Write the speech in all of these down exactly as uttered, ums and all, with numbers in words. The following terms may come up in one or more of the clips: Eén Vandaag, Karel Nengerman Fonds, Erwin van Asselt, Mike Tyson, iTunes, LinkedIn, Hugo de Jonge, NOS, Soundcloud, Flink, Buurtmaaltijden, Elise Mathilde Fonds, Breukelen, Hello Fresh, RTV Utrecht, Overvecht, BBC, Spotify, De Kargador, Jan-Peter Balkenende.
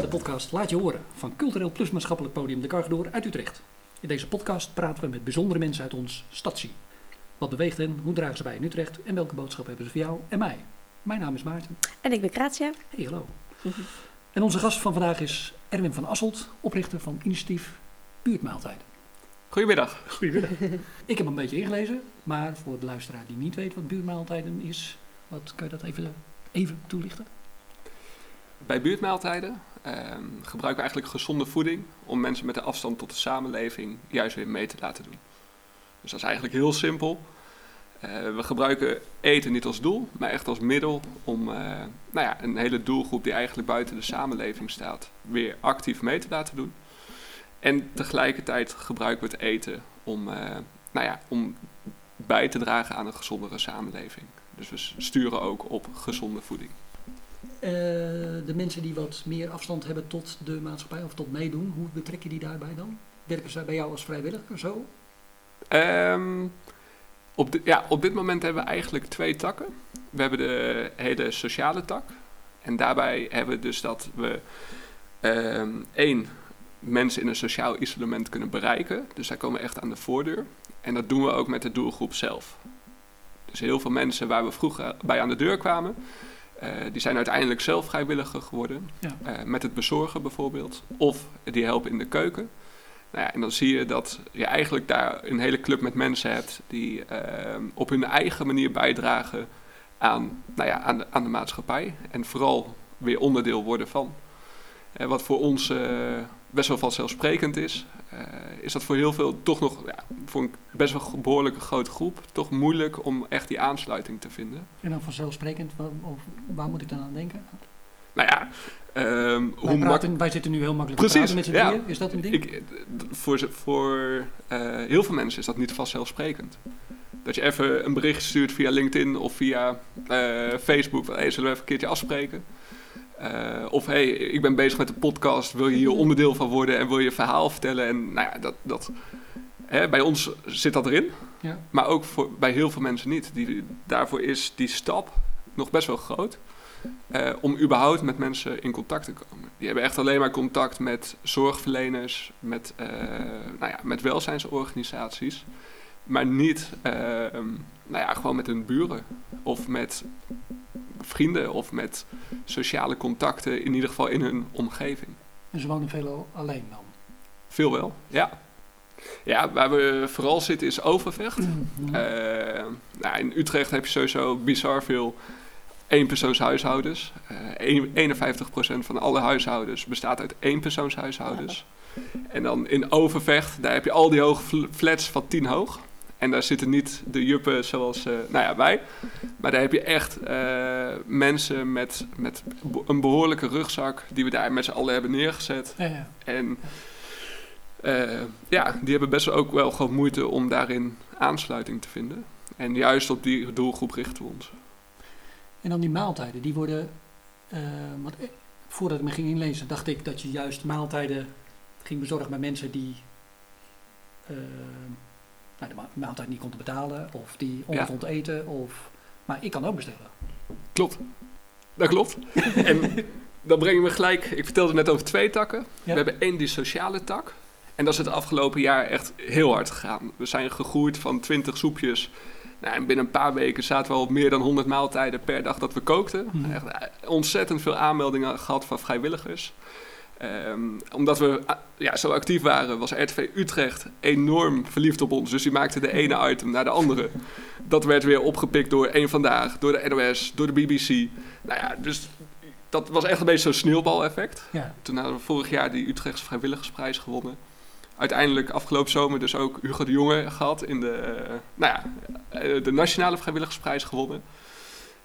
bij de podcast Laat Je Horen van cultureel plus maatschappelijk podium De Kargador uit Utrecht. In deze podcast praten we met bijzondere mensen uit ons stadsje. Wat beweegt hen, hoe dragen ze bij in Utrecht en welke boodschap hebben ze voor jou en mij? Mijn naam is Maarten. En ik ben Kratia. Hey, hallo. En onze gast van vandaag is Erwin van Asselt, oprichter van initiatief Buurtmaaltijden. Goedemiddag. Goedemiddag. Ik heb een beetje ingelezen, maar voor de luisteraar die niet weet wat Buurtmaaltijden is, wat, kan je dat even, even toelichten? Bij Buurtmaaltijden eh, gebruiken we eigenlijk gezonde voeding om mensen met de afstand tot de samenleving juist weer mee te laten doen. Dus dat is eigenlijk heel simpel. Uh, we gebruiken eten niet als doel, maar echt als middel om uh, nou ja, een hele doelgroep die eigenlijk buiten de samenleving staat, weer actief mee te laten doen. En tegelijkertijd gebruiken we het eten om, uh, nou ja, om bij te dragen aan een gezondere samenleving. Dus we sturen ook op gezonde voeding. Uh, de mensen die wat meer afstand hebben tot de maatschappij of tot meedoen, hoe betrek je die daarbij dan? Werken zij bij jou als vrijwilliger zo? Um, Op, de, ja, op dit moment hebben we eigenlijk twee takken. We hebben de hele sociale tak. En daarbij hebben we dus dat we uh, één, mensen in een sociaal isolement kunnen bereiken. Dus daar komen we echt aan de voordeur. En dat doen we ook met de doelgroep zelf. Dus heel veel mensen waar we vroeger bij aan de deur kwamen, Uh, die zijn uiteindelijk zelf vrijwilliger geworden. Ja. Uh, met het bezorgen bijvoorbeeld. Of die helpen in de keuken. Nou ja, en dan zie je dat je eigenlijk daar een hele club met mensen hebt die uh, op hun eigen manier bijdragen aan, nou ja, aan, de, aan de maatschappij. En vooral weer onderdeel worden van. Uh, wat voor ons uh, best wel vanzelfsprekend is, uh, is dat voor heel veel toch nog, ja, voor een best wel behoorlijke grote groep, toch moeilijk om echt die aansluiting te vinden. En dan vanzelfsprekend, waar, waar moet ik dan aan denken? Nou ja, um, wij, hoe praten, mak- wij zitten nu heel makkelijk te praten met z'n ja. drieën. Is dat een ding? Ik, voor voor uh, heel veel mensen is dat niet vanzelfsprekend. Dat je even een bericht stuurt via LinkedIn of via uh, Facebook. Van, hey, zullen we even een keertje afspreken? Uh, of hey, ik ben bezig met de podcast. Wil je hier onderdeel van worden en wil je verhaal vertellen? En nou ja, dat, dat, hè, bij ons zit dat erin. Ja. Maar ook voor, bij heel veel mensen niet. Die, daarvoor is die stap nog best wel groot. Uh, om überhaupt met mensen in contact te komen. Die hebben echt alleen maar contact met zorgverleners, met, uh, nou ja, met welzijnsorganisaties, maar niet uh, um, nou ja, gewoon met hun buren of met vrienden of met sociale contacten, in ieder geval in hun omgeving. En ze wonen veel alleen dan? Veel wel, ja. Ja, waar we vooral zitten is Overvecht. Mm-hmm. Uh, nou, in Utrecht heb je sowieso bizar veel eenpersoonshuishoudens. Uh, eenenvijftig procent van alle huishoudens bestaat uit eenpersoonshuishoudens. En dan in Overvecht, daar heb je al die hoge flats van tien hoog. En daar zitten niet de juppen zoals uh, nou ja, wij. Maar daar heb je echt uh, mensen met, met een behoorlijke rugzak die we daar met z'n allen hebben neergezet. Ja, ja. En uh, ja, die hebben best wel ook wel gewoon moeite om daarin aansluiting te vinden. En juist op die doelgroep richten we ons. En dan die maaltijden, die worden, uh, want voordat ik me ging inlezen, dacht ik dat je juist maaltijden ging bezorgen bij mensen die uh, nou, de maaltijd niet konden betalen of die ongezond ja. eten. Of, maar ik kan ook bestellen. Klopt, dat klopt. En dan breng je me gelijk, ik vertelde net over twee takken. Ja. We hebben één die sociale tak en dat is het afgelopen jaar echt heel hard gegaan. We zijn gegroeid van twintig soepjes. Nou, en binnen een paar weken zaten we al op meer dan honderd maaltijden per dag dat we kookten. Mm. Echt ontzettend veel aanmeldingen gehad van vrijwilligers. Um, omdat we ja, zo actief waren, was R T V Utrecht enorm verliefd op ons. Dus die maakte de ene item naar de andere. Dat werd weer opgepikt door Eén Vandaag, door de N O S, door de B B C. Nou ja, dus dat was echt een beetje zo'n sneeuwbaleffect. Ja. Toen hadden we vorig jaar die Utrechtse vrijwilligersprijs gewonnen. Uiteindelijk afgelopen zomer dus ook Hugo de Jonge gehad in de, uh, nou ja, uh, de Nationale Vrijwilligersprijs gewonnen.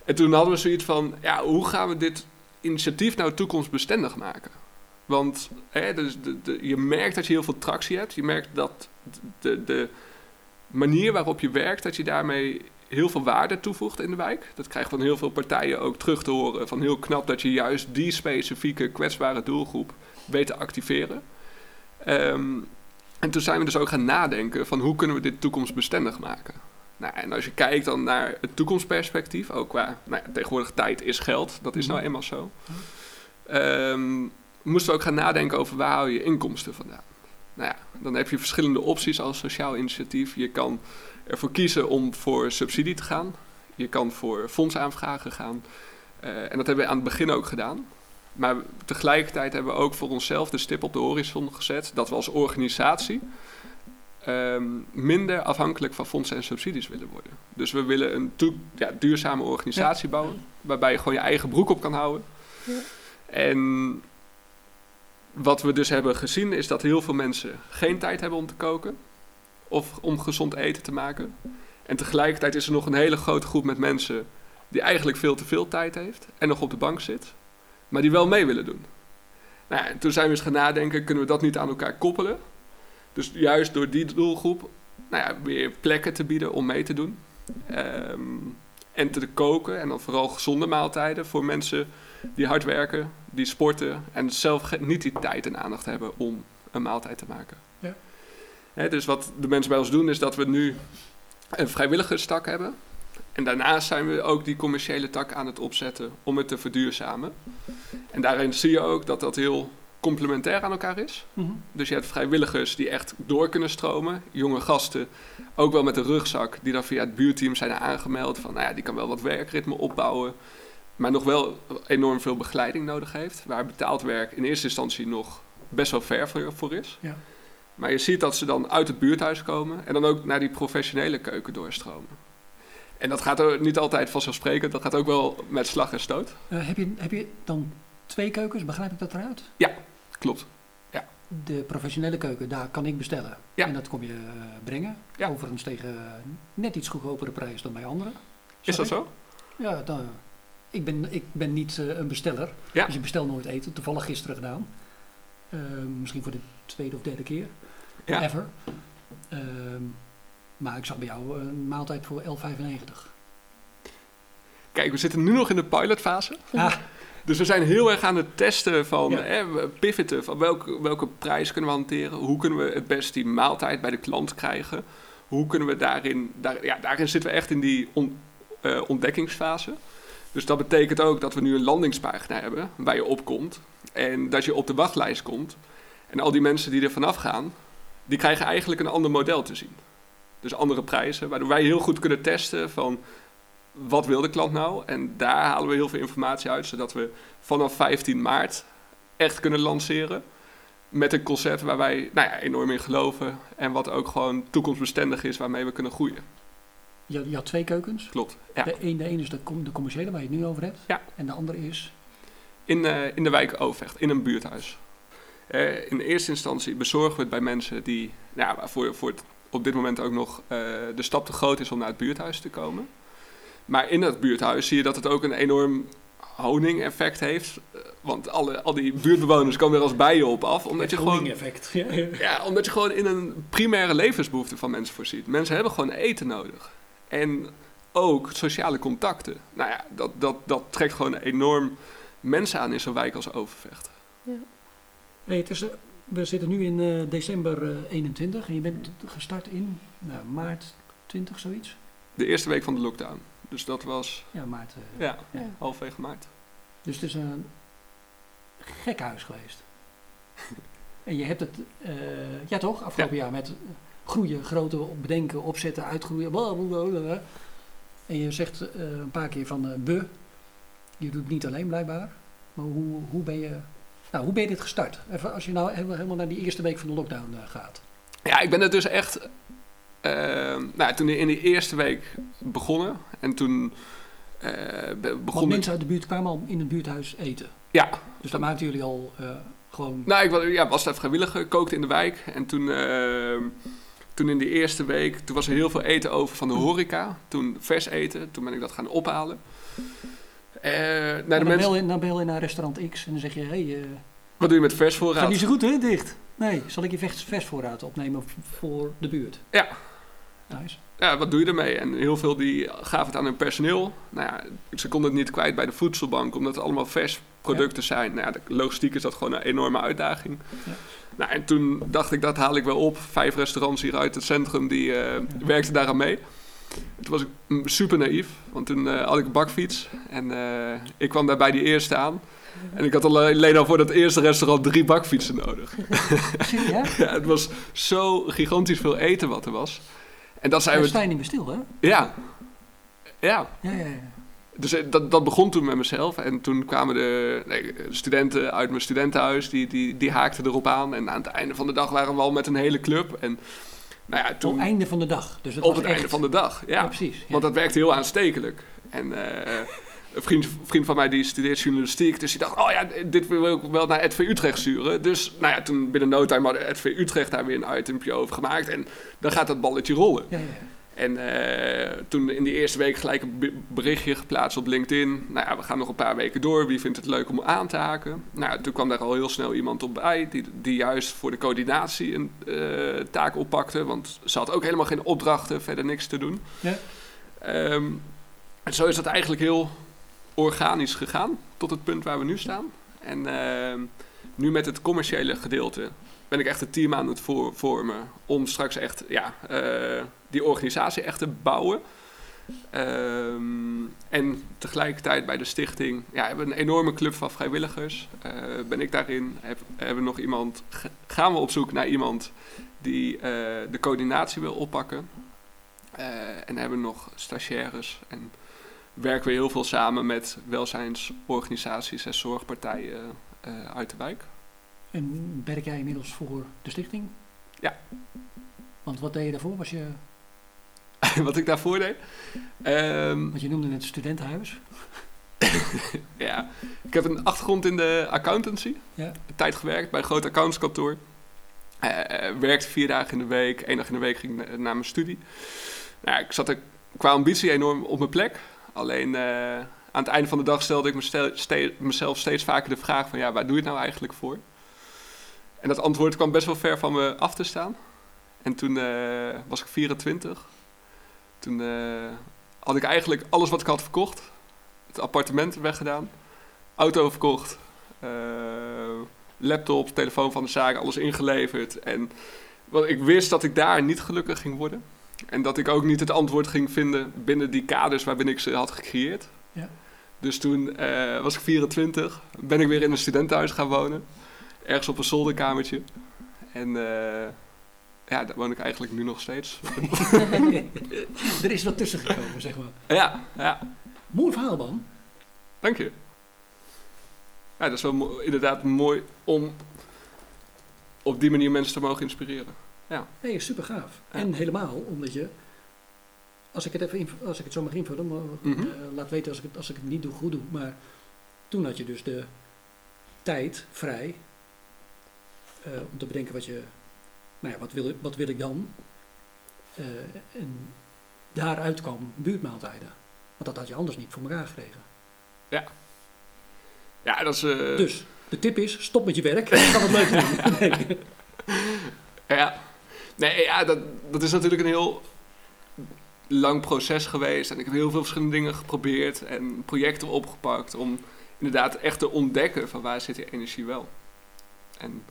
En toen hadden we zoiets van, ja, hoe gaan we dit initiatief nou toekomstbestendig maken? Want hè, dus de, de, je merkt dat je heel veel tractie hebt. Je merkt dat de, de manier waarop je werkt, dat je daarmee heel veel waarde toevoegt in de wijk. Dat krijgen van heel veel partijen ook terug te horen. Van heel knap dat je juist die specifieke kwetsbare doelgroep weet te activeren. Um, En toen zijn we dus ook gaan nadenken van hoe kunnen we dit toekomstbestendig maken. Nou, en als je kijkt dan naar het toekomstperspectief, ook qua nou ja, tegenwoordig tijd is geld, dat is nou eenmaal zo. Um, moesten we ook gaan nadenken over waar hou je inkomsten vandaan. Nou ja, dan heb je verschillende opties als sociaal initiatief. Je kan ervoor kiezen om voor subsidie te gaan. Je kan voor fondsaanvragen gaan. Uh, en dat hebben we aan het begin ook gedaan. Maar tegelijkertijd hebben we ook voor onszelf de stip op de horizon gezet dat we als organisatie um, minder afhankelijk van fondsen en subsidies willen worden. Dus we willen een to- ja, duurzame organisatie ja. bouwen, waarbij je gewoon je eigen broek op kan houden. Ja. En wat we dus hebben gezien is dat heel veel mensen geen tijd hebben om te koken of om gezond eten te maken. En tegelijkertijd is er nog een hele grote groep met mensen die eigenlijk veel te veel tijd heeft en nog op de bank zit, maar die wel mee willen doen. Nou ja, en toen zijn we eens gaan nadenken, kunnen we dat niet aan elkaar koppelen? Dus juist door die doelgroep nou ja, weer plekken te bieden om mee te doen. Um, en te koken en dan vooral gezonde maaltijden voor mensen die hard werken, die sporten en zelf niet die tijd en aandacht hebben om een maaltijd te maken. Ja. Hè, dus wat de mensen bij ons doen is dat we nu een vrijwilligerstak hebben. En daarnaast zijn we ook die commerciële tak aan het opzetten om het te verduurzamen. En daarin zie je ook dat dat heel complementair aan elkaar is. Mm-hmm. Dus je hebt vrijwilligers die echt door kunnen stromen. Jonge gasten, ook wel met een rugzak, die dan via het buurteam zijn aangemeld. Van, nou ja, die kan wel wat werkritme opbouwen, maar nog wel enorm veel begeleiding nodig heeft. Waar betaald werk in eerste instantie nog best wel ver voor is. Ja. Maar je ziet dat ze dan uit het buurthuis komen en dan ook naar die professionele keuken doorstromen. En dat gaat er niet altijd vanzelfsprekend. Dat gaat ook wel met slag en stoot. Uh, heb je, heb je dan twee keukens? Begrijp ik dat eruit? Ja, klopt. Ja. De professionele keuken, daar kan ik bestellen. Ja. En dat kom je uh, brengen. Ja. Overigens tegen net iets goedkopere prijs dan bij anderen. Is dat ik? zo? Ja, dan, ik, ben, ik ben niet uh, een besteller. Ja. Dus ik bestel nooit eten. Toevallig gisteren gedaan. Uh, misschien voor de tweede of derde keer. Ja. Ever. Uh, Maar ik zag bij jou een maaltijd voor elf vijfennegentig. Kijk, we zitten nu nog in de pilotfase. Ah. Dus we zijn heel erg aan het testen van, ja. eh, pivoten. Van welke, welke prijs kunnen we hanteren? Hoe kunnen we het best die maaltijd bij de klant krijgen? Hoe kunnen we daarin... Daar, ja, daarin zitten we echt in die on, uh, ontdekkingsfase. Dus dat betekent ook dat we nu een landingspagina hebben waar je opkomt. En dat je op de wachtlijst komt. En al die mensen die er vanaf gaan, die krijgen eigenlijk een ander model te zien. Dus andere prijzen, waardoor wij heel goed kunnen testen van wat wil de klant nou? En daar halen we heel veel informatie uit, zodat we vanaf vijftien maart echt kunnen lanceren met een concept waar wij nou ja, enorm in geloven en wat ook gewoon toekomstbestendig is, waarmee we kunnen groeien. Je, je had twee keukens? Klopt, ja. De ene de is de, com- de commerciële, waar je het nu over hebt, ja. En de andere is? In, uh, in de wijk Overvecht, in een buurthuis. Uh, in eerste instantie bezorgen we het bij mensen die nou, voor, voor het op dit moment ook nog uh, de stap te groot is om naar het buurthuis te komen. Maar in dat buurthuis zie je dat het ook een enorm honing-effect heeft. Uh, want alle, al die buurtbewoners komen er als bijen op af. Omdat het je honing-effect. Gewoon, ja. Ja, omdat je gewoon in een primaire levensbehoefte van mensen voorziet. Mensen hebben gewoon eten nodig. En ook sociale contacten. Nou ja, dat, dat, dat trekt gewoon enorm mensen aan in zo'n wijk als Overvecht. Ja. Hey, het is... Uh... We zitten nu in uh, december uh, eenentwintig en je bent gestart in nou, maart twintig, zoiets? De eerste week van de lockdown. Dus dat was... Ja, maart. Uh, ja, ja, halfwege maart. Dus het is een gek huis geweest. En je hebt het, uh, ja toch, afgelopen ja. jaar met groeien, grote bedenken, opzetten, uitgroeien, blablabla. En je zegt uh, een paar keer van uh, we, je doet het niet alleen blijkbaar, maar hoe, hoe ben je... Nou, hoe ben je dit gestart? Even als je nou helemaal naar die eerste week van de lockdown uh, gaat. Ja, ik ben er dus echt... Uh, nou, toen in de eerste week begonnen. En toen uh, begonnen... Want mensen uit de buurt kwamen al in het buurthuis eten. Ja. Dus dan maakten jullie al uh, gewoon... Nou, ik was, ja, was daar vrijwilliger, kookte in de wijk. En toen, uh, toen in de eerste week... Toen was er heel veel eten over van de horeca. Toen vers eten. Toen ben ik dat gaan ophalen. Uh, naar dan, de mens... bel je, dan bel je naar restaurant X en dan zeg je... Hey, uh, wat doe je met versvoorraad? Gaat niet zo goed, hè? Dicht. Nee, zal ik je versvoorraad opnemen voor de buurt? Ja. Nice. Ja, wat doe je ermee? En heel veel die gaven het aan hun personeel. Nou ja, ze konden het niet kwijt bij de voedselbank, omdat het allemaal vers producten ja. zijn. Nou ja, de logistiek is dat gewoon een enorme uitdaging. Ja. Nou, en toen dacht ik, dat haal ik wel op. Vijf restaurants hier uit het centrum, die uh, ja. werkten daaraan mee. Toen was ik super naïef, want toen uh, had ik een bakfiets en uh, ik kwam daar bij die eerste aan. En ik had alleen al voor dat eerste restaurant drie bakfietsen nodig. Ja? Ja, het was zo gigantisch veel eten wat er was. En dat zijn ja, we... sta je niet meer stil, hè? Ja. Ja. Ja, ja, ja. Dus dat, dat begon toen met mezelf. En toen kwamen de nee, studenten uit mijn studentenhuis, die, die, die haakten erop aan. En aan het einde van de dag waren we al met een hele club. En, nou ja, toen... Op het einde van de dag? Dus het op was het echt... einde van de dag, ja. Ja, precies. Ja. Want dat werkte heel aanstekelijk. En... Uh, Een vriend, vriend van mij die studeert journalistiek. Dus die dacht, oh ja, dit wil ik wel naar R T V Utrecht sturen. Dus nou ja, toen binnen no time hadden R T V Utrecht daar weer een itempje over gemaakt. En dan gaat dat balletje rollen. Ja, ja. En uh, toen in die eerste week gelijk een berichtje geplaatst op LinkedIn. Nou ja, we gaan nog een paar weken door. Wie vindt het leuk om aan te haken? Nou, toen kwam daar al heel snel iemand op bij. Die, die juist voor de coördinatie een uh, taak oppakte. Want ze had ook helemaal geen opdrachten, verder niks te doen. Ja. Um, en zo is dat eigenlijk heel... organisch gegaan tot het punt waar we nu staan. En uh, nu met het commerciële gedeelte ben ik echt het team aan het voor, vormen om straks echt ja, uh, die organisatie echt te bouwen. Um, en tegelijkertijd bij de stichting ja, hebben we een enorme club van vrijwilligers. Uh, ben ik daarin, heb, hebben nog iemand, gaan we op zoek naar iemand die uh, de coördinatie wil oppakken. Uh, en hebben nog stagiaires en werken we heel veel samen met welzijnsorganisaties en zorgpartijen uh, uit de wijk. En werk jij inmiddels voor de stichting? Ja. Want wat deed je daarvoor? Was je... wat ik daarvoor deed? Um... Want je noemde net studentenhuis. Ja, ik heb een achtergrond in de accountancy. Ja. Een tijd gewerkt bij een groot accountskantoor. Uh, werkte vier dagen in de week. Eén dag in de week ging ik na- naar mijn studie. Nou, ik zat er qua ambitie enorm op mijn plek. Alleen uh, aan het einde van de dag stelde ik meste- ste- mezelf steeds vaker de vraag van... ja, waar doe je het nou eigenlijk voor? En dat antwoord kwam best wel ver van me af te staan. En toen uh, was ik vierentwintig. Toen uh, had ik eigenlijk alles wat ik had verkocht. Het appartement weggedaan. Auto verkocht. Uh, laptop, telefoon van de zaak, alles ingeleverd. En want ik wist dat ik daar niet gelukkig ging worden. En dat ik ook niet het antwoord ging vinden binnen die kaders waarbinnen ik ze had gecreëerd. Ja. Dus toen uh, was ik vierentwintig, ben ik weer in een studentenhuis gaan wonen. Ergens op een zolderkamertje. En uh, ja, daar woon ik eigenlijk nu nog steeds. Er is wat tussen gekomen, zeg maar. Ja, ja. Mooi verhaal, man. Dank je. Ja, dat is wel mo- inderdaad mooi om op die manier mensen te mogen inspireren. Ja. Nee, super gaaf. Ja. En helemaal omdat je, als ik het, even inv- als ik het zo mag invullen, maar, mm-hmm. uh, laat weten als ik, het, als ik het niet doe, goed doe. Maar toen had je dus de tijd vrij uh, om te bedenken wat je, nou ja, wat wil, wat wil ik dan? Uh, en daaruit kwam buurtmaaltijden. Want dat had je anders niet voor elkaar gekregen. Ja. Ja, dat is... Uh... Dus, de tip is, stop met je werk. Dan kan het leuk doen. Nee. Ja. Nee, ja, dat, dat is natuurlijk een heel lang proces geweest. En ik heb heel veel verschillende dingen geprobeerd en projecten opgepakt om inderdaad echt te ontdekken van waar zit je energie wel. En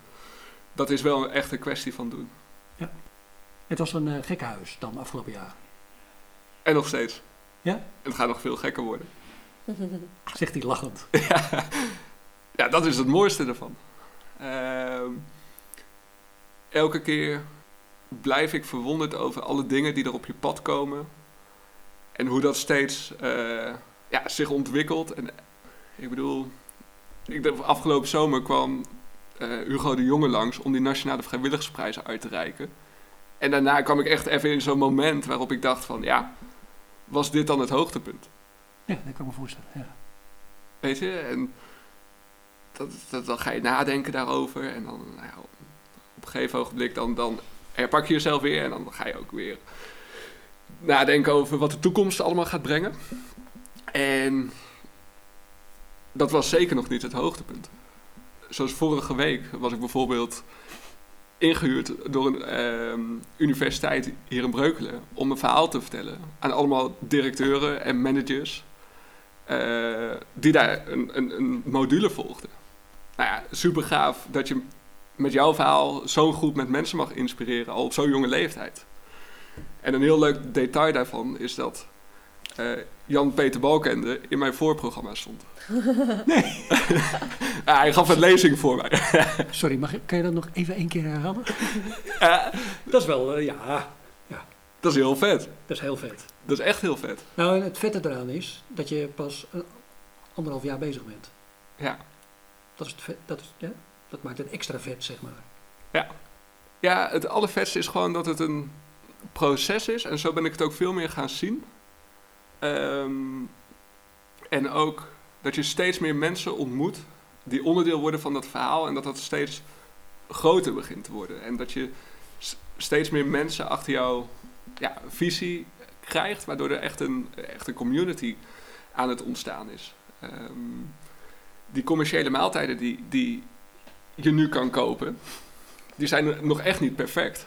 dat is wel echt een kwestie van doen. Ja. Het was een uh, gek huis dan afgelopen jaar. En nog steeds. Ja? En het gaat nog veel gekker worden. Zegt hij lachend. Ja. Ja, dat is het mooiste ervan. Uh, elke keer... blijf ik verwonderd over alle dingen die er op je pad komen. En hoe dat steeds uh, ja, zich ontwikkelt. En, ik bedoel, ik denk, afgelopen zomer kwam uh, Hugo de Jonge langs om die nationale vrijwilligersprijzen uit te reiken. En daarna kwam ik echt even in zo'n moment waarop ik dacht van, ja, was dit dan het hoogtepunt? Ja, dat kan ik me voorstellen, ja. Weet je, en dat, dat, dan ga je nadenken daarover. En dan, nou ja, op een gegeven ogenblik dan... dan herpak je jezelf weer en dan ga je ook weer nadenken over wat de toekomst allemaal gaat brengen. En dat was zeker nog niet het hoogtepunt. Zoals vorige week was ik bijvoorbeeld ingehuurd door een um, universiteit hier in Breukelen om een verhaal te vertellen aan allemaal directeuren en managers uh, die daar een, een, een module volgden. Nou ja, super gaaf dat je... met jouw verhaal zo'n groep met mensen mag inspireren, al op zo'n jonge leeftijd. En een heel leuk detail daarvan is dat uh, Jan-Peter Balkenende in mijn voorprogramma stond. Nee. Ja, hij gaf een lezing voor mij. Sorry, mag ik, kan je dat nog even één keer herhalen? Uh, dat is wel, uh, ja. ja. Dat is heel vet. Dat is heel vet. Dat is echt heel vet. Nou, het vette eraan is dat je pas een anderhalf jaar bezig bent. Ja. Dat, is het vet, dat, is, ja, dat maakt het extra vet, zeg maar. Ja. Ja, het allervetste is gewoon dat het een proces is. En zo ben ik het ook veel meer gaan zien. Um, en ook dat je steeds meer mensen ontmoet die onderdeel worden van dat verhaal. En dat dat steeds groter begint te worden. En dat je s- steeds meer mensen achter jouw ja, visie krijgt. Waardoor er echt een, echt een community aan het ontstaan is. Um, die commerciële maaltijden die, die je nu kan kopen, die zijn nog echt niet perfect.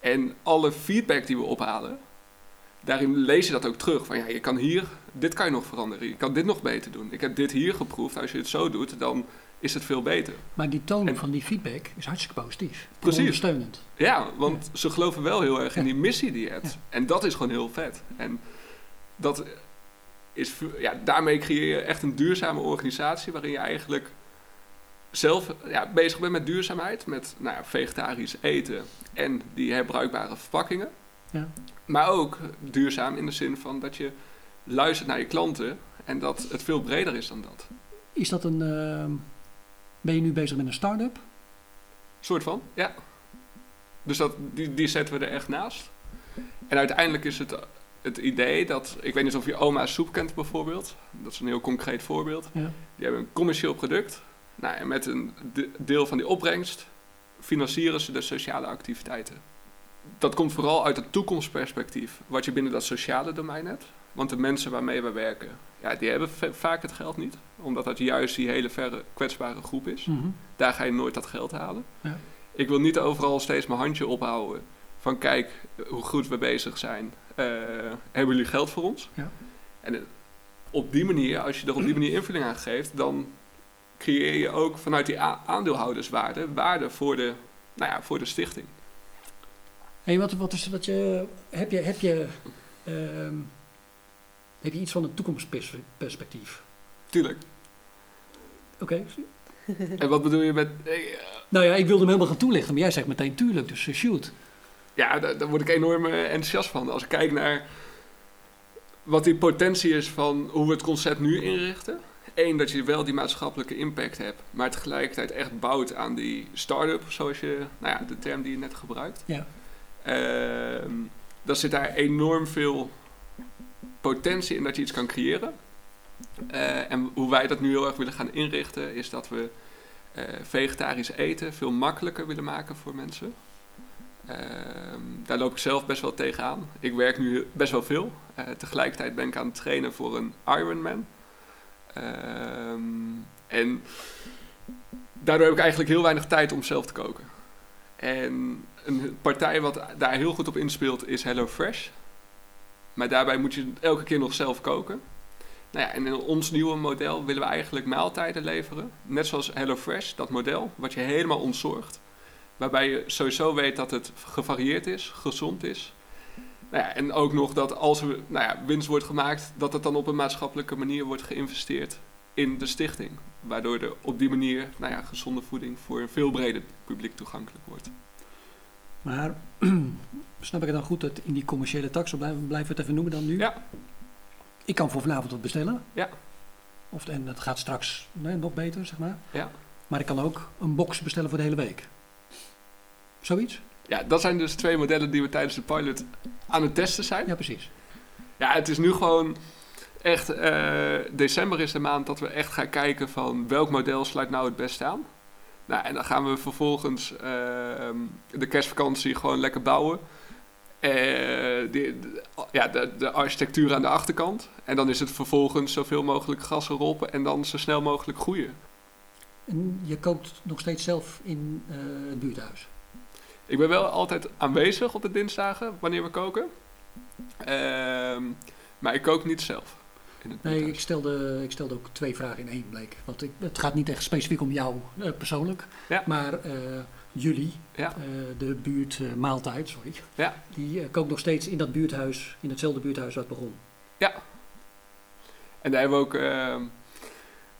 En alle feedback die we ophalen, daarin lees je dat ook terug. Van ja, je kan hier, dit kan je nog veranderen. Je kan dit nog beter doen. Ik heb dit hier geproefd. Als je het zo doet, dan is het veel beter. Maar die toon en, van die feedback is hartstikke positief. Precies. Ondersteunend. Ja, want ja. ze geloven wel heel erg in ja. die missie die je hebt. Ja. En dat is gewoon heel vet. En dat is, ja, daarmee creëer je echt een duurzame organisatie waarin je eigenlijk zelf ja, bezig ben met duurzaamheid, met nou ja, vegetarisch eten en die herbruikbare verpakkingen. Ja. Maar ook duurzaam in de zin van dat je luistert naar je klanten en dat het veel breder is dan dat. Is dat een... Uh, ben je nu bezig met een start-up? Een soort van, ja. Dus dat, die, die zetten we er echt naast. En uiteindelijk is het het idee dat, ik weet niet of je Oma Soep kent bijvoorbeeld. Dat is een heel concreet voorbeeld. Ja. Die hebben een commercieel product. Nou, en met een deel van die opbrengst financieren ze de sociale activiteiten. Dat komt vooral uit het toekomstperspectief, wat je binnen dat sociale domein hebt. Want de mensen waarmee we werken, ja, die hebben v- vaak het geld niet. Omdat dat juist die hele verre kwetsbare groep is. Mm-hmm. Daar ga je nooit dat geld halen. Ja. Ik wil niet overal steeds mijn handje ophouden van kijk hoe goed we bezig zijn. Uh, hebben jullie geld voor ons? Ja. En op die manier, als je er op die manier invulling aan geeft, dan creëer je ook vanuit die a- aandeelhouderswaarde waarde voor de, nou ja, voor de stichting. Hey, wat, wat is dat je, heb je, heb je, uh, heb je iets van een toekomstperspectief? Tuurlijk. Oké. Okay. En wat bedoel je met? Hey, uh, nou ja, ik wilde hem helemaal gaan toelichten, maar jij zegt meteen tuurlijk, dus shoot. Ja, daar, daar word ik enorm enthousiast van. Als ik kijk naar wat die potentie is van hoe we het concept nu inrichten. Eén, dat je wel die maatschappelijke impact hebt, maar tegelijkertijd echt bouwt aan die start-up, zoals je, nou ja, de term die je net gebruikt. Ja. Uh, dan zit daar enorm veel potentie in dat je iets kan creëren. Uh, en hoe wij dat nu heel erg willen gaan inrichten, is dat we uh, vegetarisch eten veel makkelijker willen maken voor mensen. Uh, daar loop ik zelf best wel tegenaan. Ik werk nu best wel veel. Uh, tegelijkertijd ben ik aan het trainen voor een Ironman. Um, en daardoor heb ik eigenlijk heel weinig tijd om zelf te koken. En een partij wat daar heel goed op inspeelt is Hello Fresh. Maar daarbij moet je elke keer nog zelf koken. Nou ja, en in ons nieuwe model willen we eigenlijk maaltijden leveren. Net zoals Hello Fresh, dat model, wat je helemaal ontzorgt. Waarbij je sowieso weet dat het gevarieerd is, gezond is. Nou ja, en ook nog dat als er nou ja, winst wordt gemaakt, dat het dan op een maatschappelijke manier wordt geïnvesteerd in de stichting. Waardoor er op die manier nou ja, gezonde voeding voor een veel breder publiek toegankelijk wordt. Maar snap ik het dan goed dat in die commerciële tax, blijven we het even noemen dan nu? Ja. Ik kan voor vanavond wat bestellen. Ja. Of, en dat gaat straks nee, nog beter, zeg maar. Ja. Maar ik kan ook een box bestellen voor de hele week. Zoiets? Ja, dat zijn dus twee modellen die we tijdens de pilot aan het testen zijn. Ja, precies. Ja, het is nu gewoon echt... Uh, december is de maand dat we echt gaan kijken van welk model sluit nou het beste aan. Nou, en dan gaan we vervolgens uh, de kerstvakantie gewoon lekker bouwen. Uh, die, de, ja, de, de architectuur aan de achterkant. En dan is het vervolgens zoveel mogelijk gras erop en dan zo snel mogelijk groeien. En je koopt nog steeds zelf in uh, het buurthuis? Ik ben wel altijd aanwezig op de dinsdagen, wanneer we koken. Um, maar ik kook niet zelf. Nee, ik stelde, ik stelde ook twee vragen in één, bleek. Want ik, het gaat niet echt specifiek om jou uh, persoonlijk. Ja. Maar uh, jullie, ja. uh, de buurtmaaltijd, uh, sorry. Ja. Die uh, kookt nog steeds in dat buurthuis, in hetzelfde buurthuis waar het begon. Ja. En daar hebben we ook... Uh,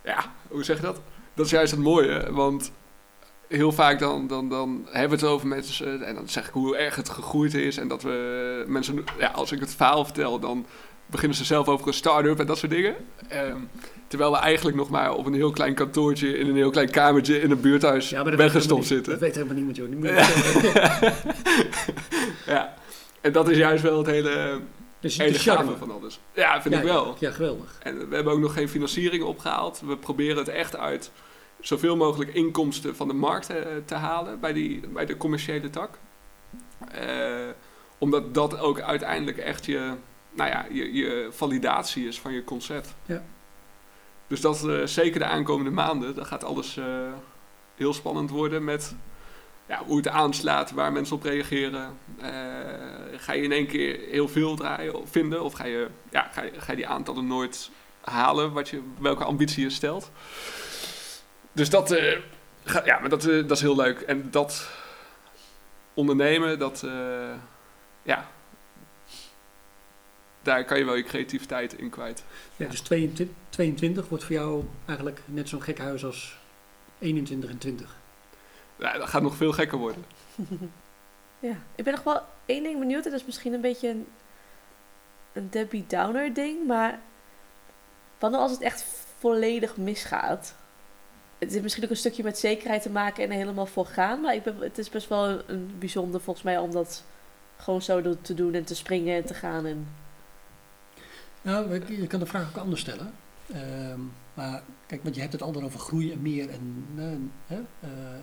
ja, hoe zeg je dat? Dat is juist het mooie, want... Heel vaak dan, dan, dan hebben we het over mensen en dan zeg ik hoe erg het gegroeid is. En dat we mensen, ja, als ik het verhaal vertel, dan beginnen ze zelf over een start-up en dat soort dingen. Um, terwijl we eigenlijk nog maar op een heel klein kantoortje, in een heel klein kamertje, in een buurthuis ja, weggestopt zitten. Dat weet helemaal niemand, joh. Niet meer. Ja, en dat is juist wel het hele... Dus je de charme van alles. Ja, vind ja, ik wel. Ja, ja, geweldig. En we hebben ook nog geen financiering opgehaald. We proberen het echt uit... zoveel mogelijk inkomsten van de markt uh, te halen bij, die, bij de commerciële tak. Uh, omdat dat ook uiteindelijk echt je, nou ja, je, je validatie is van je concept. Ja. Dus dat uh, zeker de aankomende maanden, dan gaat alles uh, heel spannend worden met ja, hoe het aanslaat, waar mensen op reageren. Uh, ga je in één keer heel veel draaien of vinden of ga je, ja, ga je, ga je die aantallen nooit halen wat je, welke ambitie je stelt. Dus dat, uh, ga, ja, maar dat, uh, dat is heel leuk. En dat ondernemen, dat, uh, ja, daar kan je wel je creativiteit in kwijt. Ja, dus tweeëntwintig wordt voor jou eigenlijk net zo'n gek huis als eenentwintig en twintig. Ja, dat gaat nog veel gekker worden. Ja, ik ben nog wel één ding benieuwd. En dat is misschien een beetje een, een Debbie Downer ding. Maar wat nou als het echt volledig misgaat? Het heeft misschien ook een stukje met zekerheid te maken en er helemaal voor gaan. Maar ik ben, het is best wel een bijzonder volgens mij om dat gewoon zo te doen en te springen en te gaan. En... Nou, je kan de vraag ook anders stellen. Um, maar kijk, want je hebt het altijd over groeien en meer en, uh, uh,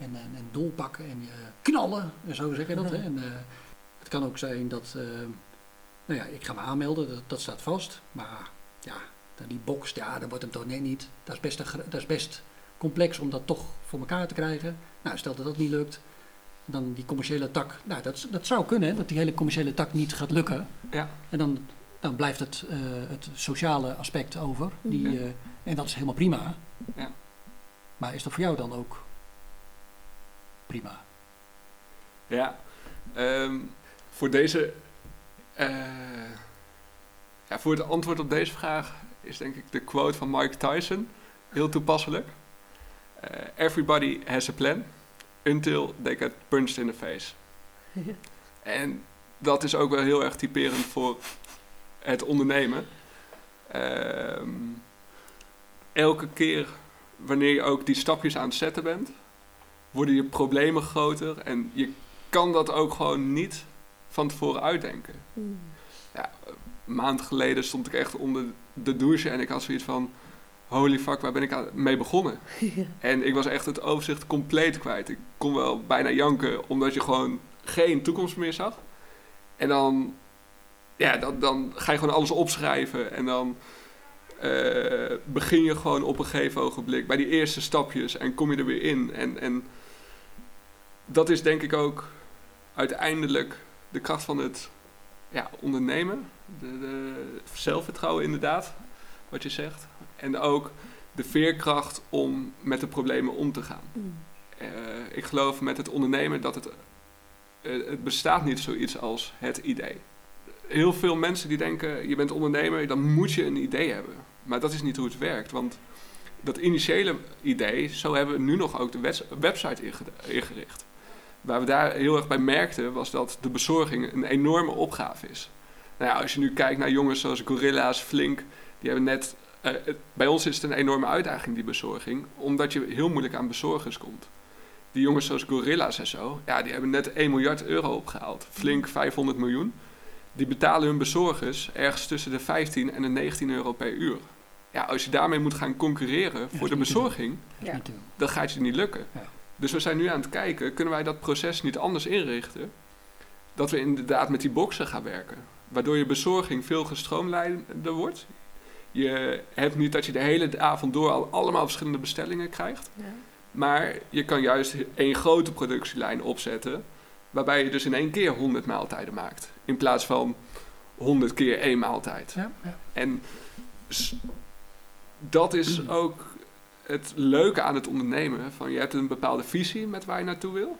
en, uh, en dolpakken en uh, knallen. En zo zeg je dat. Ja. Hè? En, uh, het kan ook zijn dat, uh, nou ja, ik ga me aanmelden, dat, dat staat vast. Maar ja, die box, ja, dat wordt hem toch net niet. Dat is best... Een, dat is best complex om dat toch voor elkaar te krijgen. Nou, stel dat dat niet lukt, dan die commerciële tak, nou, dat, dat zou kunnen, hè, dat die hele commerciële tak niet gaat lukken. Ja. En dan, dan blijft het, uh, het sociale aspect over. Die, uh, en dat is helemaal prima. Ja. Maar is dat voor jou dan ook prima? Ja, um, voor deze, uh, ja, voor het antwoord op deze vraag is denk ik de quote van Mike Tyson heel toepasselijk. Uh, everybody has a plan until they get punched in the face. Ja. En dat is ook wel heel erg typerend voor het ondernemen. Uh, elke keer wanneer je ook die stapjes aan het zetten bent, worden je problemen groter en je kan dat ook gewoon niet van tevoren uitdenken. Mm. Ja, een maand geleden stond ik echt onder de douche en ik had zoiets van... Holy fuck, waar ben ik aan mee begonnen? Ja. En ik was echt het overzicht compleet kwijt. Ik kon wel bijna janken, omdat je gewoon geen toekomst meer zag. En dan, ja, dan, dan ga je gewoon alles opschrijven. En dan uh, begin je gewoon op een gegeven ogenblik bij die eerste stapjes. En kom je er weer in. En, en dat is denk ik ook uiteindelijk de kracht van het ja, ondernemen. De, de zelfvertrouwen inderdaad, wat je zegt. En ook de veerkracht om met de problemen om te gaan. Mm. Uh, ik geloof met het ondernemen dat het... Uh, het bestaat niet zoiets als het idee. Heel veel mensen die denken... je bent ondernemer, dan moet je een idee hebben. Maar dat is niet hoe het werkt. Want dat initiële idee... zo hebben we nu nog ook de wets- website ingericht. Waar we daar heel erg bij merkten... was dat de bezorging een enorme opgave is. Nou ja, als je nu kijkt naar jongens zoals Gorillas, Flink... die hebben net... Uh, het, bij ons is het een enorme uitdaging, die bezorging. Omdat je heel moeilijk aan bezorgers komt. Die jongens zoals Gorillas en zo... ja, die hebben net één miljard euro opgehaald. Flink vijfhonderd miljoen. Die betalen hun bezorgers ergens tussen de vijftien en de negentien euro per uur. Ja, als je daarmee moet gaan concurreren voor de bezorging... Ja. Dan gaat je niet lukken. Ja. Dus we zijn nu aan het kijken... kunnen wij dat proces niet anders inrichten... dat we inderdaad met die boxen gaan werken. Waardoor je bezorging veel gestroomlijnder wordt... Je hebt niet dat je de hele avond door al allemaal verschillende bestellingen krijgt. Ja. Maar je kan juist één grote productielijn opzetten... waarbij je dus in één keer honderd maaltijden maakt. In plaats van honderd keer één maaltijd. Ja, ja. En s- dat is ook het leuke aan het ondernemen. Van je hebt een bepaalde visie met waar je naartoe wil.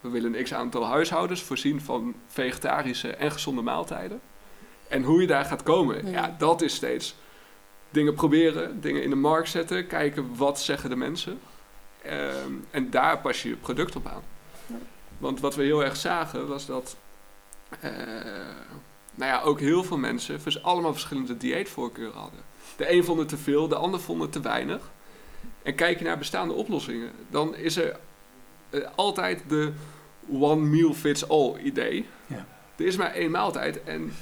We willen een x-aantal huishoudens voorzien van vegetarische en gezonde maaltijden. En hoe je daar gaat komen, ja. ja, dat is steeds dingen proberen, dingen in de markt zetten, kijken wat zeggen de mensen. Um, en daar pas je je product op aan. Want wat we heel erg zagen was dat uh, nou ja, ook heel veel mensen dus allemaal verschillende dieetvoorkeuren hadden. De een vond het te veel, de ander vond het te weinig. En kijk je naar bestaande oplossingen, dan is er uh, altijd de one meal fits all idee. Ja. Er is maar één maaltijd en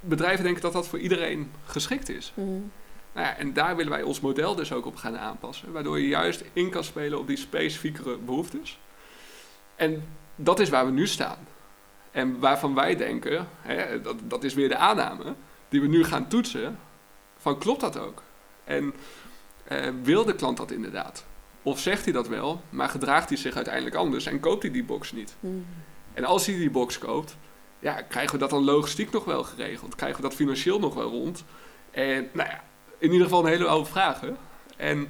bedrijven denken dat dat voor iedereen geschikt is. Mm. Nou ja, en daar willen wij ons model dus ook op gaan aanpassen. Waardoor je juist in kan spelen op die specifiekere behoeftes. En dat is waar we nu staan. En waarvan wij denken, hè, dat, dat is weer de aanname die we nu gaan toetsen. Van klopt dat ook? En eh, wil de klant dat inderdaad? Of zegt hij dat wel, maar gedraagt hij zich uiteindelijk anders en koopt hij die box niet? Mm. En als hij die box koopt, ja, krijgen we dat dan logistiek nog wel geregeld? Krijgen we dat financieel nog wel rond? En nou ja, in ieder geval een hele oude vraag. Hè? En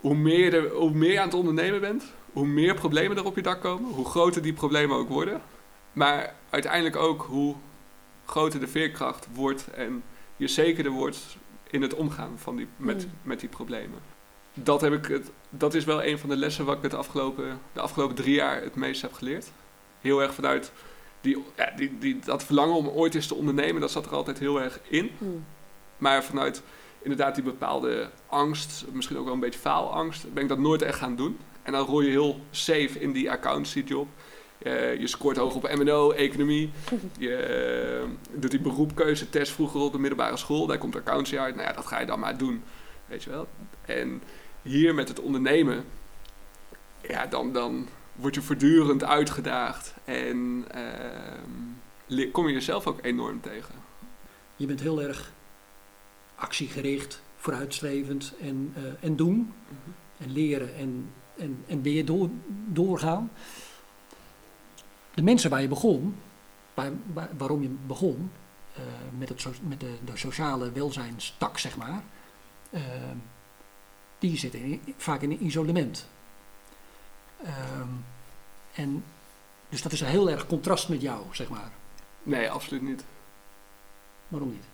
hoe meer, er, hoe meer je aan het ondernemen bent, hoe meer problemen er op je dak komen, hoe groter die problemen ook worden. Maar uiteindelijk ook hoe groter de veerkracht wordt en je zekerder wordt in het omgaan van die, met, mm. met die problemen. Dat, heb ik het, dat is wel een van de lessen wat ik het afgelopen, de afgelopen drie jaar het meest heb geleerd. Heel erg vanuit die, ja, die, die, dat verlangen om ooit eens te ondernemen, dat zat er altijd heel erg in. Mm. Maar vanuit inderdaad die bepaalde angst, misschien ook wel een beetje faalangst, ben ik dat nooit echt gaan doen. En dan rol je heel safe in die accountancy-job. Uh, je scoort hoog op M en O, economie. Je uh, doet die beroepkeuzetest vroeger op de middelbare school. Daar komt accountancy uit. Nou ja, dat ga je dan maar doen. Weet je wel. En hier met het ondernemen, ja, dan, dan word je voortdurend uitgedaagd. En uh, kom je jezelf ook enorm tegen. Je bent heel erg actiegericht, vooruitstrevend en, uh, en doen. Mm-hmm. En leren en... En, en weer door, doorgaan. De mensen waar je begon, waar, waar, waarom je begon, uh, met, het so, met de, de sociale welzijnstak, zeg maar, uh, die zitten in, vaak in isolement. Uh, en dus dat is een heel erg contrast met jou, zeg maar. Nee, absoluut niet. Waarom niet?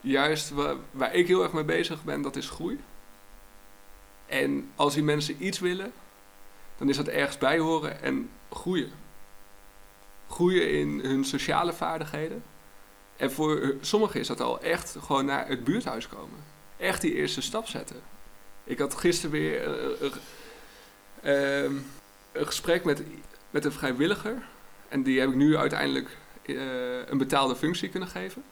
Juist waar, waar ik heel erg mee bezig ben, dat is groei. En als die mensen iets willen, dan is dat ergens bij horen en groeien. Groeien in hun sociale vaardigheden. En voor sommigen is dat al echt gewoon naar het buurthuis komen. Echt die eerste stap zetten. Ik had gisteren weer uh, uh, uh, een gesprek met, met een vrijwilliger. En die heb ik nu uiteindelijk uh, een betaalde functie kunnen geven.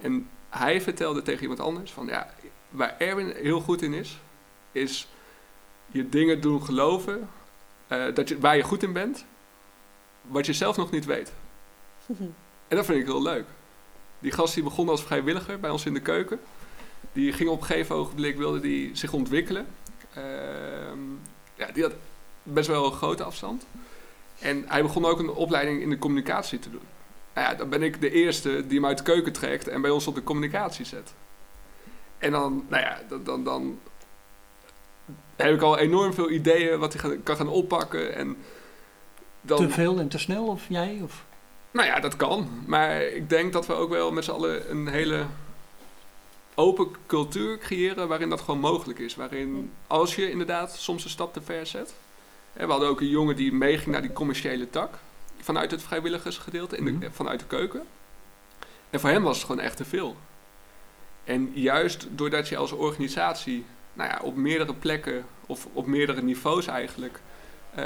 En hij vertelde tegen iemand anders van ja, waar Erwin heel goed in is, is je dingen doen geloven, uh, dat je, waar je goed in bent, wat je zelf nog niet weet. En dat vind ik heel leuk. Die gast die begon als vrijwilliger bij ons in de keuken, die ging op een gegeven ogenblik, wilde die zich ontwikkelen. Uh, ja, die had best wel een grote afstand. En hij begon ook een opleiding in de communicatie te doen. Nou ja, dan ben ik de eerste die hem uit de keuken trekt en bij ons op de communicatie zet. En dan, nou ja, dan... dan, dan heb ik al enorm veel ideeën wat hij kan gaan oppakken. En dan... Te veel en te snel, of jij? Of? Nou ja, dat kan. Maar ik denk dat we ook wel met z'n allen een hele open cultuur creëren waarin dat gewoon mogelijk is. Waarin, als je inderdaad soms een stap te ver zet. En we hadden ook een jongen die meeging naar die commerciële tak. Vanuit het vrijwilligersgedeelte, in de, mm-hmm. vanuit de keuken. En voor hem was het gewoon echt te veel. En juist doordat je als organisatie... Nou ja, op meerdere plekken of op meerdere niveaus eigenlijk uh,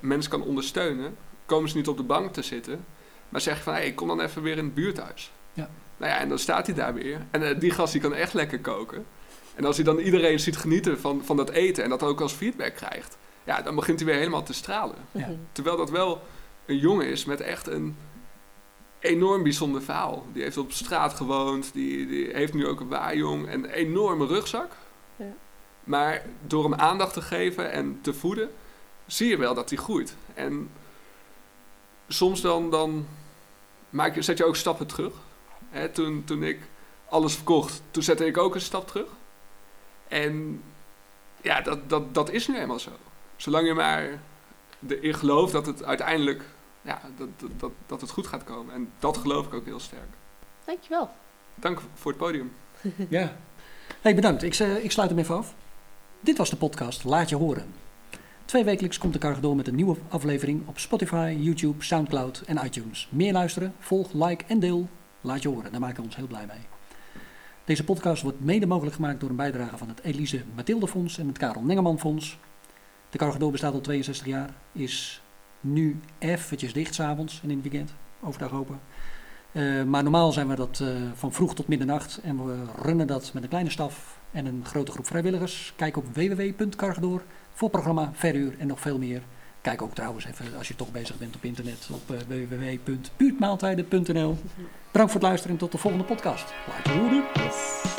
mensen kan ondersteunen, komen ze niet op de bank te zitten, maar zeggen van, hé, hey, kom dan even weer in het buurthuis. Ja. Nou ja, en dan staat hij daar weer. En uh, die gast die kan echt lekker koken. En als hij dan iedereen ziet genieten van, van dat eten en dat ook als feedback krijgt, ja, dan begint hij weer helemaal te stralen. Ja. Terwijl dat wel een jongen is met echt een enorm bijzonder verhaal. Die heeft op straat gewoond, die, die heeft nu ook een waaijong en een enorme rugzak. Ja. Maar door hem aandacht te geven en te voeden, zie je wel dat hij groeit. En soms dan, dan maak je, zet je ook stappen terug. Hè, toen, toen ik alles verkocht, toen zette ik ook een stap terug. En ja, dat, dat, dat is nu helemaal zo. Zolang je maar erin gelooft dat het uiteindelijk ja, dat, dat, dat, dat het goed gaat komen. En dat geloof ik ook heel sterk. Dankjewel. Dank voor het podium. Ja. Hey, bedankt. Ik, uh, ik sluit hem even af. Dit was de podcast Laat Je Horen. Tweewekelijks komt de Kargador met een nieuwe aflevering op Spotify, YouTube, Soundcloud en iTunes. Meer luisteren, volg, like en deel. Laat Je Horen, daar maken we ons heel blij mee. Deze podcast wordt mede mogelijk gemaakt door een bijdrage van het Elise Mathilde Fonds en het Karel Nengerman Fonds. De Kargador bestaat al tweeënzestig jaar, is nu eventjes dicht 's avonds en in het weekend, overdag open. Uh, maar normaal zijn we dat uh, van vroeg tot middernacht en we runnen dat met een kleine staf en een grote groep vrijwilligers. Kijk op w w w punt kargador voor programma, verhuur en nog veel meer. Kijk ook trouwens even, als je toch bezig bent op internet, op uh, w w w punt buurtmaaltijden punt n l. Bedankt voor het luisteren en tot de volgende podcast. Laat je horen.